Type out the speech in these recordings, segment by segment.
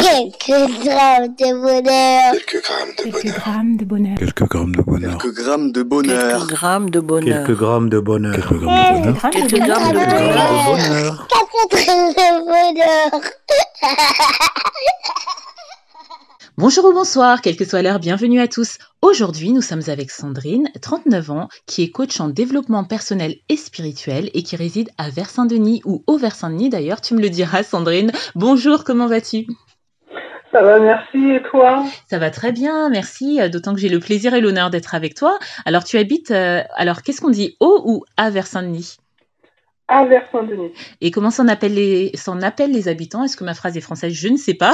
Quelques grammes de bonheur. Quelques grammes de bonheur. Quelques grammes de bonheur. Quelques grammes de bonheur. Quelques grammes de bonheur. Quelques grammes de bonheur. Quelques grammes de bonheur. Quelques grammes de bonheur. Quelques grammes de bonheur. Bonjour ou bonsoir, quelle que soit l'heure, bienvenue à tous. Aujourd'hui, nous sommes avec Sandrine, 39 ans, qui est coach en développement personnel et spirituel et qui réside à Vert-Saint-Denis, ou au Vert-Saint-Denis d'ailleurs, tu me le diras Sandrine. Bonjour, comment vas-tu ? Ça va, merci, et toi ? Ça va très bien, merci, d'autant que j'ai le plaisir et l'honneur d'être avec toi. Alors, tu habites, alors qu'est-ce qu'on dit, au ou à Vert-Saint-Denis ? À Vert-Saint-Denis. Et comment s'en appellent les habitants ? Est-ce que ma phrase est française ? Je ne sais pas.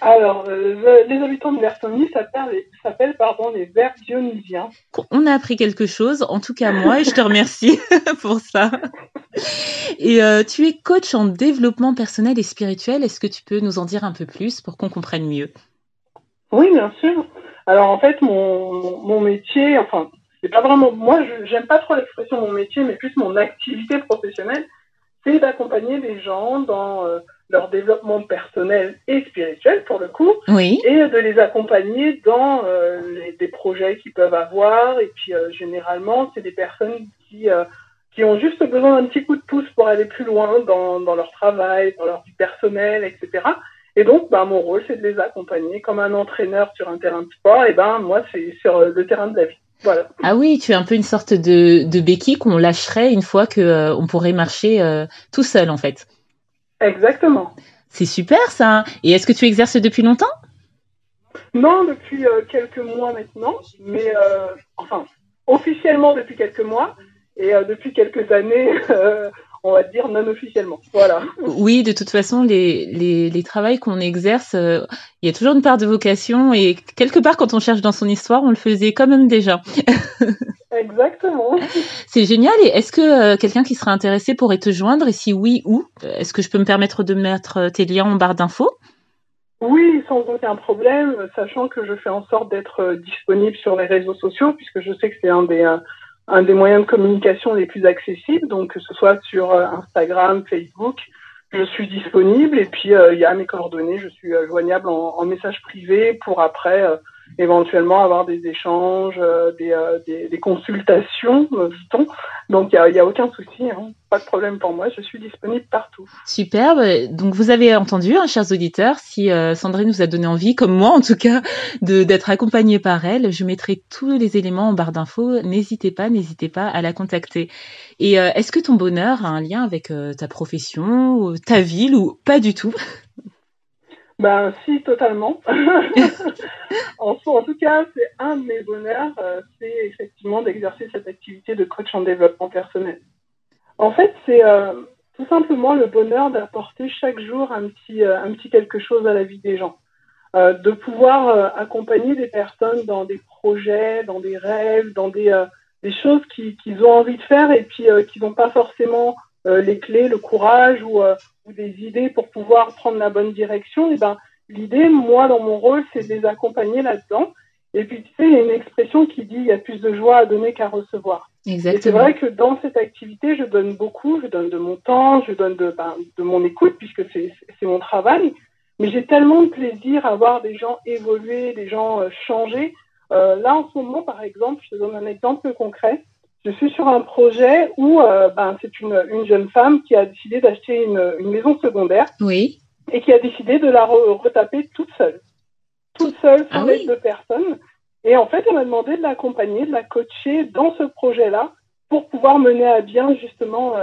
Alors, les habitants de Vert-Saint-Denis s'appellent les Verts dionysiens. On a appris quelque chose, en tout cas moi, et je te remercie pour ça. Et tu es coach en développement personnel et spirituel. Est-ce que tu peux nous en dire un peu plus pour qu'on comprenne mieux ? Oui, bien sûr. Alors, en fait, mon métier, enfin, c'est pas vraiment... Moi, j'aime pas trop l'expression de mon métier, mais plus mon activité professionnelle, c'est d'accompagner les gens dans... leur développement personnel et spirituel, pour le coup, oui. Et de les accompagner dans des projets qu'ils peuvent avoir. Et puis, généralement, c'est des personnes qui ont juste besoin d'un petit coup de pouce pour aller plus loin dans leur travail, dans leur vie personnelle, etc. Et donc, mon rôle, c'est de les accompagner comme un entraîneur sur un terrain de sport. Et moi, c'est sur le terrain de la vie. Voilà. Ah oui, tu es un peu une sorte de béquille qu'on lâcherait une fois qu'on pourrait marcher tout seul, en fait. Exactement. C'est super ça. Et est-ce que tu exerces depuis longtemps ? Non, depuis quelques mois maintenant, mais officiellement depuis quelques mois et depuis quelques années, on va dire non officiellement. Voilà. Oui, de toute façon, les travaux qu'on exerce, il y a toujours une part de vocation et quelque part quand on cherche dans son histoire, on le faisait quand même déjà. Exactement. C'est génial. Et est-ce que quelqu'un qui serait intéressé pourrait te joindre ? Et si oui, où ? Est-ce que je peux me permettre de mettre tes liens en barre d'infos ? Oui, sans aucun problème, sachant que je fais en sorte d'être disponible sur les réseaux sociaux, puisque je sais que c'est un des moyens de communication les plus accessibles. Donc, que ce soit sur Instagram, Facebook, je suis disponible. Et puis, il y a mes coordonnées. Je suis joignable en message privé pour après... éventuellement avoir des échanges, des consultations, dit-on. Donc, il n'y a aucun souci, hein. Pas de problème pour moi, je suis disponible partout. Superbe, donc vous avez entendu, hein, chers auditeurs, si Sandrine vous a donné envie, comme moi en tout cas, d'être accompagnée par elle, je mettrai tous les éléments en barre d'infos, n'hésitez pas à la contacter. Et est-ce que ton bonheur a un lien avec ta profession, ou ta ville, ou pas du tout ? Si, totalement. En tout cas, c'est un de mes bonheurs, c'est effectivement d'exercer cette activité de coach en développement personnel. En fait, c'est tout simplement le bonheur d'apporter chaque jour un petit quelque chose à la vie des gens. De pouvoir accompagner des personnes dans des projets, dans des rêves, dans des choses qu'ils ont envie de faire et puis qu'ils n'ont pas forcément les clés, le courage ou des idées pour pouvoir prendre la bonne direction, l'idée, moi, dans mon rôle, c'est de les accompagner là-dedans. Et puis, tu sais, il y a une expression qui dit « il y a plus de joie à donner qu'à recevoir ». Exactement. Et c'est vrai que dans cette activité, je donne beaucoup, je donne de mon temps, je donne de mon écoute, puisque c'est mon travail. Mais j'ai tellement de plaisir à voir des gens évoluer, des gens changer. Là, en ce moment, par exemple, je te donne un exemple concret. Je suis sur un projet où c'est une jeune femme qui a décidé d'acheter une maison secondaire, oui, et qui a décidé de la retaper toute seule, sans l'aide de personne. Et en fait, elle m'a demandé de l'accompagner, de la coacher dans ce projet-là pour pouvoir mener à bien justement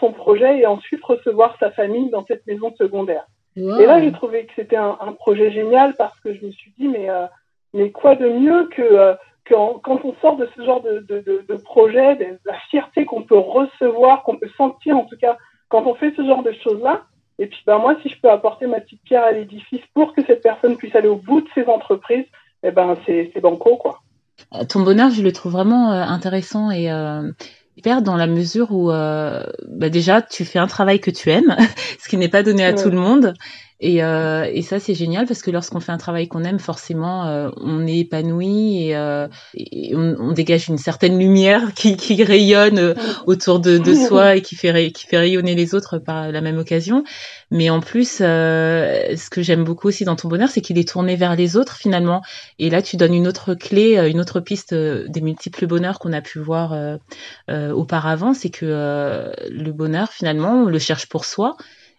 son projet et ensuite recevoir sa famille dans cette maison secondaire. Wow. Et là, j'ai trouvé que c'était un projet génial parce que je me suis dit, mais quoi de mieux que... quand on sort de ce genre de projet, de la fierté qu'on peut recevoir, qu'on peut sentir en tout cas, quand on fait ce genre de choses-là, et puis moi, si je peux apporter ma petite pierre à l'édifice pour que cette personne puisse aller au bout de ses entreprises, c'est banco, quoi. Ton bonheur, je le trouve vraiment intéressant et... dans la mesure où déjà tu fais un travail que tu aimes, ce qui n'est pas donné à tout le monde, Et ça, c'est génial parce que lorsqu'on fait un travail qu'on aime, forcément, on est épanoui et on dégage une certaine lumière qui rayonne autour de soi et qui fait rayonner les autres par la même occasion. Mais en plus, ce que j'aime beaucoup aussi dans ton bonheur, c'est qu'il est tourné vers les autres finalement. Et là, tu donnes une autre clé, une autre piste des multiples bonheurs qu'on a pu voir auparavant. C'est que le bonheur, finalement, on le cherche pour soi.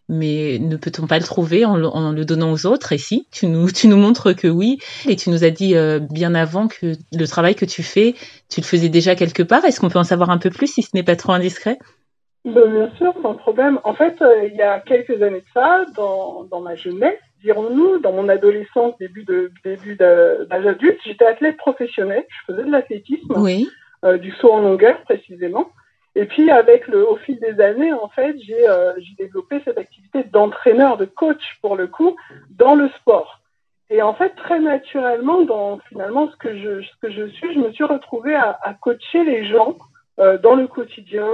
Mais ne peut-on pas le trouver en le donnant aux autres? Et si, tu nous montres que oui. Et tu nous as dit bien avant que le travail que tu fais, tu le faisais déjà quelque part. Est-ce qu'on peut en savoir un peu plus, si ce n'est pas trop indiscret? Bien sûr, sans problème. En fait, il y a quelques années de ça, dans ma jeunesse, dirons-nous, dans mon adolescence, début d'âge adulte, j'étais athlète professionnelle. Je faisais de l'athlétisme, oui. Du saut en longueur précisément. Et puis, au fil des années, en fait, j'ai développé cette activité d'entraîneur, de coach, pour le coup, dans le sport. Et en fait, très naturellement, finalement, ce que je suis, je me suis retrouvée à coacher les gens dans le quotidien,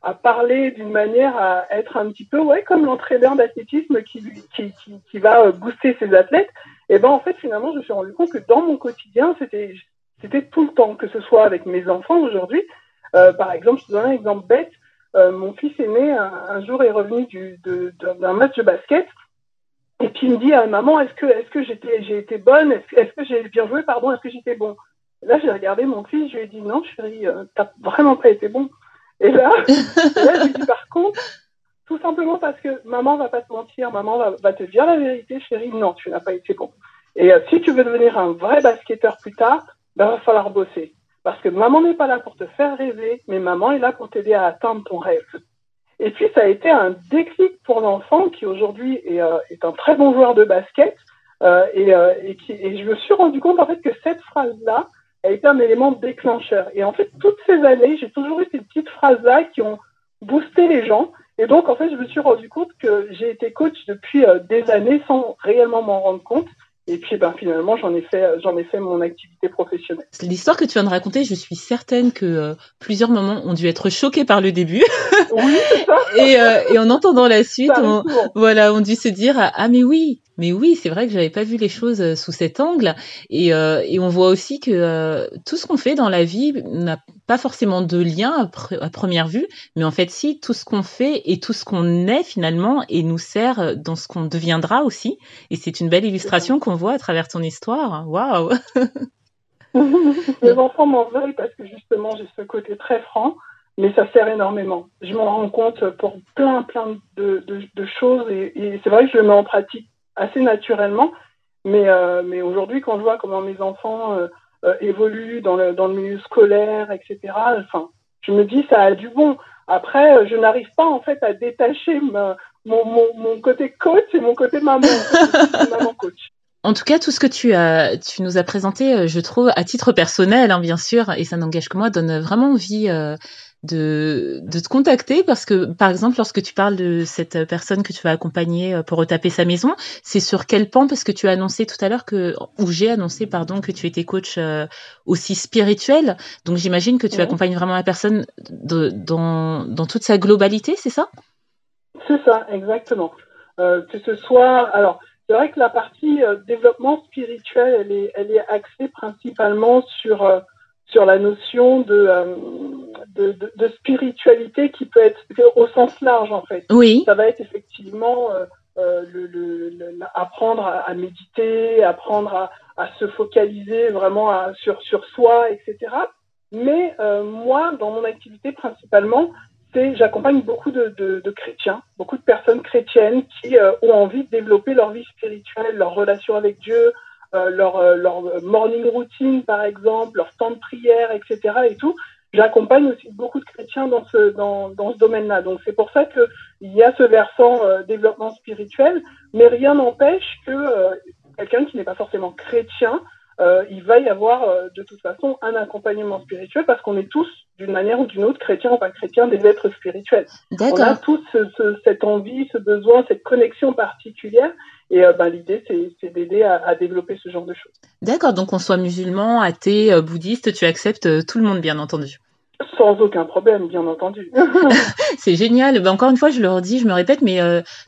à parler d'une manière à être un petit peu, comme l'entraîneur d'athlétisme qui va booster ses athlètes. Et ben, en fait, finalement, je me suis rendu compte que dans mon quotidien, c'était tout le temps, que ce soit avec mes enfants aujourd'hui. Par exemple, je te donne un exemple bête. Mon fils aîné, un jour, est revenu d'un match de basket et puis il me dit « Maman, est-ce que j'ai été bonne? Est-ce que j'ai bien joué? Pardon, est-ce que j'étais bon ?» Là, j'ai regardé mon fils, je lui ai dit « Non, chérie, t'as vraiment pas été bon. » Et là, je lui ai dit « Par contre, tout simplement parce que maman va pas te mentir, maman va te dire la vérité, chérie, non, tu n'as pas été bon. Et si tu veux devenir un vrai basketteur plus tard, ben, va falloir bosser. » Parce que maman n'est pas là pour te faire rêver, mais maman est là pour t'aider à atteindre ton rêve. Et puis, ça a été un déclic pour l'enfant qui, aujourd'hui, est un très bon joueur de basket. Et je me suis rendu compte, en fait, que cette phrase-là a été un élément déclencheur. Et en fait, toutes ces années, j'ai toujours eu ces petites phrases-là qui ont boosté les gens. Et donc, en fait, je me suis rendu compte que j'ai été coach depuis des années sans réellement m'en rendre compte. Et puis, finalement, j'en ai fait mon activité professionnelle. L'histoire que tu viens de raconter, je suis certaine que plusieurs mamans ont dû être choquées par le début. Oui, c'est ça. Et en entendant la suite, on dû se dire « Ah, mais oui, c'est vrai que j'avais pas vu les choses sous cet angle. » Et on voit aussi que tout ce qu'on fait dans la vie n'a pas forcément de lien à première vue, mais en fait, si, tout ce qu'on fait et tout ce qu'on est finalement et nous sert dans ce qu'on deviendra aussi. Et c'est une belle illustration qu'on voit à travers ton histoire. Waouh. Mes enfants m'en veulent parce que justement, j'ai ce côté très franc, mais ça sert énormément. Je m'en rends compte pour plein de choses et c'est vrai que je le mets en pratique assez naturellement, mais aujourd'hui, quand je vois comment mes enfants évoluent dans le milieu scolaire, etc., enfin, je me dis ça a du bon. Après, je n'arrive pas en fait à détacher mon côté coach et mon côté maman. Maman coach. En tout cas, tout ce que tu nous as présenté, je trouve, à titre personnel, hein, bien sûr, et ça n'engage que moi, donne vraiment envie de te contacter parce que, par exemple, lorsque tu parles de cette personne que tu vas accompagner pour retaper sa maison, c'est sur quel pan? Parce que tu as annoncé tout à l'heure j'ai annoncé que tu étais coach aussi spirituel. Donc, j'imagine que tu accompagnes vraiment la personne dans toute sa globalité, c'est ça? C'est ça, exactement. Que ce soit... Alors, c'est vrai que la partie développement spirituel, elle est axée principalement sur la notion de spiritualité qui peut être au sens large, en fait. Oui. Ça va être effectivement apprendre à méditer, apprendre à se focaliser vraiment sur soi, etc. Mais moi, dans mon activité principalement, j'accompagne beaucoup de chrétiens, beaucoup de personnes chrétiennes qui ont envie de développer leur vie spirituelle, leur relation avec Dieu, leur morning routine, par exemple, leur temps de prière, etc. et tout. J'accompagne aussi beaucoup de chrétiens dans ce domaine-là. Donc, c'est pour ça que il y a ce versant développement spirituel, mais rien n'empêche que quelqu'un qui n'est pas forcément chrétien, il va y avoir de toute façon un accompagnement spirituel parce qu'on est tous, d'une manière ou d'une autre, chrétiens ou pas chrétiens, des êtres spirituels. D'accord. On a tous cette envie, ce besoin, cette connexion particulière. Et l'idée, c'est d'aider à développer ce genre de choses. D'accord, donc qu'on soit musulman, athée, bouddhiste, tu acceptes tout le monde, bien entendu. Sans aucun problème, bien entendu. C'est génial. Ben, encore une fois, je le redis, je me répète, mais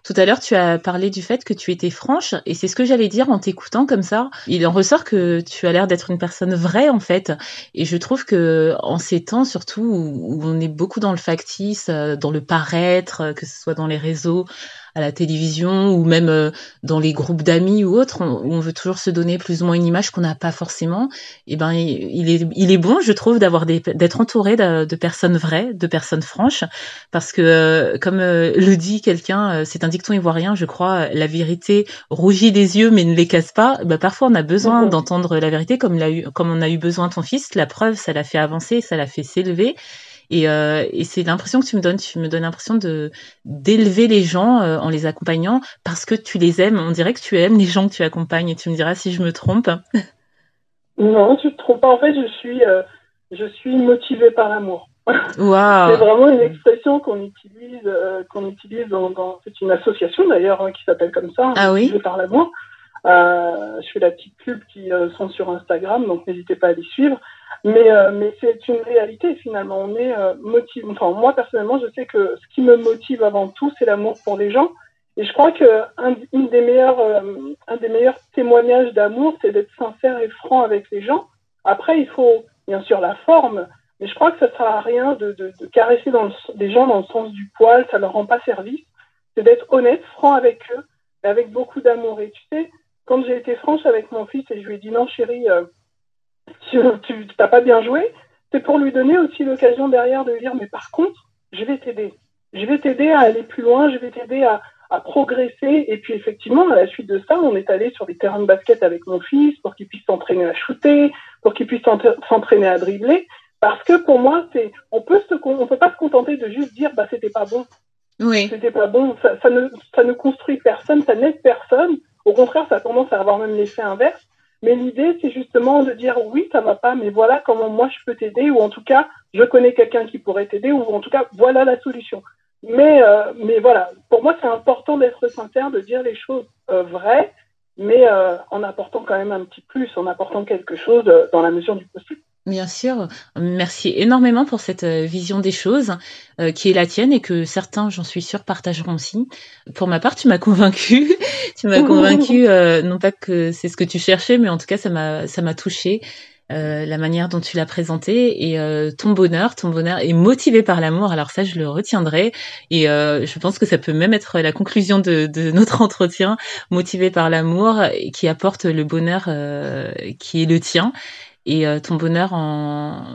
tout à l'heure, tu as parlé du fait que tu étais franche, et c'est ce que j'allais dire en t'écoutant comme ça. Il en ressort que tu as l'air d'être une personne vraie, en fait. Et je trouve que en ces temps, surtout, où on est beaucoup dans le factice, dans le paraître, que ce soit dans les réseaux, à la télévision ou même dans les groupes d'amis ou autres, où on veut toujours se donner plus ou moins une image qu'on n'a pas forcément, et ben, il est bon, je trouve, d'être entouré de personnes vraies, de personnes franches, parce que, comme le dit quelqu'un, c'est un dicton ivoirien, je crois, la vérité rougit des yeux mais ne les casse pas. Ben, parfois, on a besoin d'entendre la vérité, comme on a eu besoin de ton fils. La preuve, ça l'a fait avancer, ça l'a fait s'élever. Et c'est l'impression que tu me donnes. Tu me donnes l'impression d'élever les gens en les accompagnant parce que tu les aimes. On dirait que tu aimes les gens que tu accompagnes. Et tu me diras si je me trompe. Non, tu te trompes pas. En fait, je suis motivée par l'amour. Wow. C'est vraiment une expression qu'on utilise dans c'est une association d'ailleurs qui s'appelle comme ça. Ah oui. Motivée par l'amour. Je fais la petite pub qui sont sur Instagram, donc n'hésitez pas à les suivre. Mais c'est une réalité finalement. On est motivé. Enfin, moi personnellement, je sais que ce qui me motive avant tout, c'est l'amour pour les gens. Et je crois que un des meilleurs témoignages d'amour, c'est d'être sincère et franc avec les gens. Après, il faut bien sûr la forme, mais je crois que ça sert à rien de caresser les gens dans le sens du poil. Ça leur rend pas service. C'est d'être honnête, franc avec eux, avec beaucoup d'amour. Et tu sais, quand j'ai été franche avec mon fils et je lui ai dit non, chérie. Tu t'as pas bien joué, c'est pour lui donner aussi l'occasion derrière de lui dire mais par contre, je vais t'aider à aller plus loin, je vais t'aider à progresser. Et puis effectivement, à la suite de ça, on est allé sur des terrains de basket avec mon fils pour qu'il puisse s'entraîner à shooter, pour qu'il puisse s'entraîner à dribbler, parce que pour moi, on peut pas se contenter de juste dire bah c'était pas bon. Oui. C'était pas bon, ça ne construit personne, ça n'aide personne. Au contraire, ça a tendance à avoir même l'effet inverse. Mais l'idée, c'est justement de dire oui, ça va pas, mais voilà comment moi je peux t'aider, ou en tout cas, je connais quelqu'un qui pourrait t'aider, ou en tout cas, voilà la solution. Mais voilà, pour moi, c'est important d'être sincère, de dire les choses vraies, mais en apportant quand même un petit plus, en apportant quelque chose dans la mesure du possible. Bien sûr, merci énormément pour cette vision des choses qui est la tienne et que certains, j'en suis sûre, partageront aussi. Pour ma part, tu m'as convaincue. Non pas que c'est ce que tu cherchais, mais en tout cas, ça m'a touchée. La manière dont tu l'as présenté et ton bonheur est motivé par l'amour. Alors ça, je le retiendrai et je pense que ça peut même être la conclusion de notre entretien, motivé par l'amour qui apporte le bonheur qui est le tien. Et ton bonheur,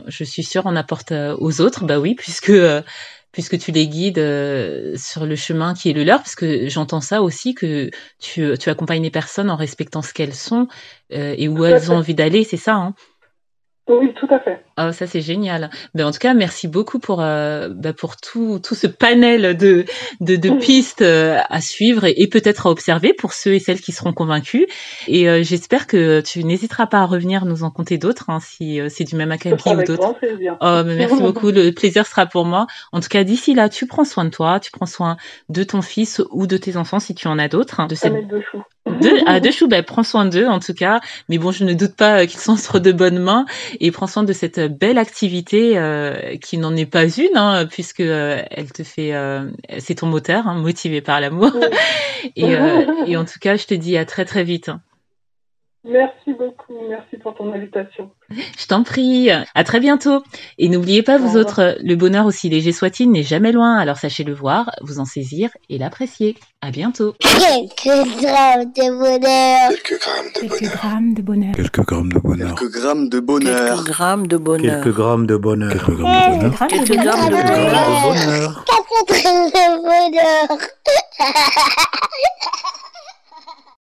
je suis sûre, en apporte aux autres, bah oui, puisque tu les guides sur le chemin qui est le leur, parce que j'entends ça aussi, que tu accompagnes les personnes en respectant ce qu'elles sont et où elles ont envie d'aller, c'est ça, hein ? Oui, tout à fait. Ah, ça c'est génial. Ben en tout cas, merci beaucoup pour tout ce panel de pistes à suivre et peut-être à observer pour ceux et celles qui seront convaincus. Et j'espère que tu n'hésiteras pas à revenir nous en conter d'autres, hein, si c'est du même acabit ou d'autres. Avec grand plaisir. Oh, ben, merci beaucoup. Le plaisir sera pour moi. En tout cas, d'ici là, tu prends soin de toi, tu prends soin de ton fils ou de tes enfants si tu en as d'autres. Hein, deux choux, ben, prends soin d'eux en tout cas. Mais bon, je ne doute pas qu'ils sont entre de bonnes mains et prends soin de cette belle activité qui n'en est pas une, hein, puisque elle te fait, c'est ton moteur, hein, motivé par l'amour. Oui. Et en tout cas, je te dis à très très vite. Merci beaucoup, merci pour ton invitation. Je t'en prie, à très bientôt. Et n'oubliez pas, vous autres, le bonheur aussi léger soit-il n'est jamais loin, alors sachez le voir, vous en saisir et l'apprécier. À bientôt. Quelques grammes de bonheur. Quelques grammes de bonheur. Quelques grammes de bonheur. Quelques grammes de bonheur. Quelques grammes de bonheur. Quelques grammes de bonheur. Quelques grammes de bonheur. Quelques grammes de bonheur. Quelques grammes de bonheur.